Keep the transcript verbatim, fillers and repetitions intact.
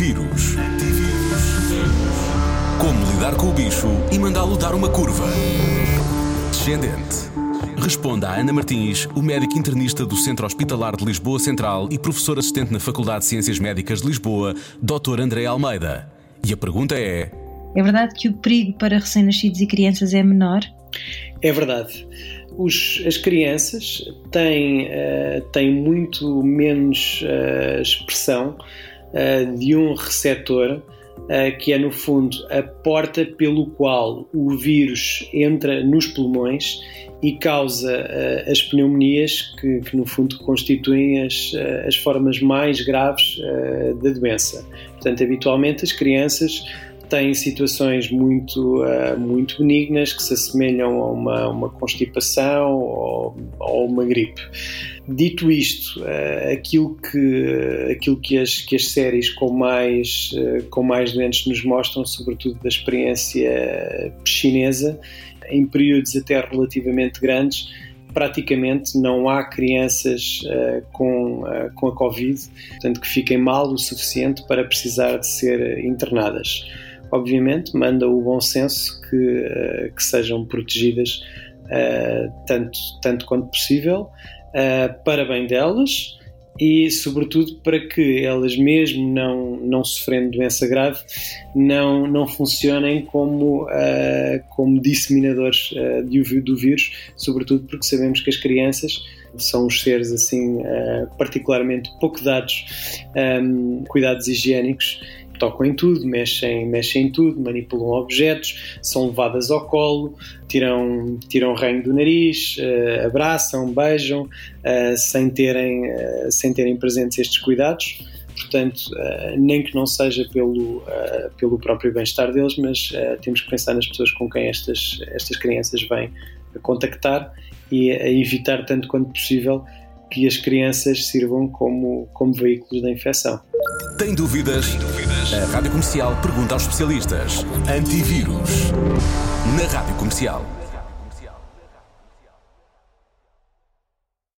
Antivírus. Como lidar com o bicho e mandá-lo dar uma curva. Descendente. Responda a Ana Martins, o médico internista do Centro Hospitalar de Lisboa Central e professor assistente na Faculdade de Ciências Médicas de Lisboa, doutor André Almeida. E a pergunta é... É verdade que o perigo para recém-nascidos e crianças é menor? É verdade. Os, as crianças têm, uh, têm muito menos uh, expressão uh, de um receptor, uh, que é, no fundo, a porta pelo qual o vírus entra nos pulmões e causa uh, as pneumonias que, que, no fundo, constituem as, uh, as formas mais graves uh, da doença. Portanto, habitualmente, as crianças têm situações muito, uh, muito benignas que se assemelham a uma, uma constipação ou, ou uma gripe. Dito isto, uh, aquilo, que, aquilo que, as, que as séries com mais, uh, com mais doentes nos mostram, sobretudo da experiência chinesa, em períodos até relativamente grandes, praticamente não há crianças uh, com, uh, com a Covid, portanto que fiquem mal o suficiente para precisar de ser internadas. Obviamente, manda o bom senso que, que sejam protegidas uh, tanto, tanto quanto possível, uh, para bem delas e, sobretudo, para que elas, mesmo não, não sofrendo doença grave, não, não funcionem como, uh, como disseminadores uh, de, do vírus, sobretudo porque sabemos que as crianças são os seres assim, uh, particularmente pouco dados um, cuidados higiênicos. Tocam em tudo, mexem, mexem em tudo, manipulam objetos, são levadas ao colo, tiram, tiram ranho do nariz, uh, abraçam, beijam, uh, sem terem, uh, sem terem presentes estes cuidados. Portanto, uh, nem que não seja pelo, uh, pelo próprio bem-estar deles, mas uh, temos que pensar nas pessoas com quem estas, estas crianças vêm a contactar e a evitar tanto quanto possível que as crianças sirvam como, como veículos da infecção. Tem dúvidas? Tem dúvidas? A Rádio Comercial pergunta aos especialistas. Antivírus. Na Rádio Comercial.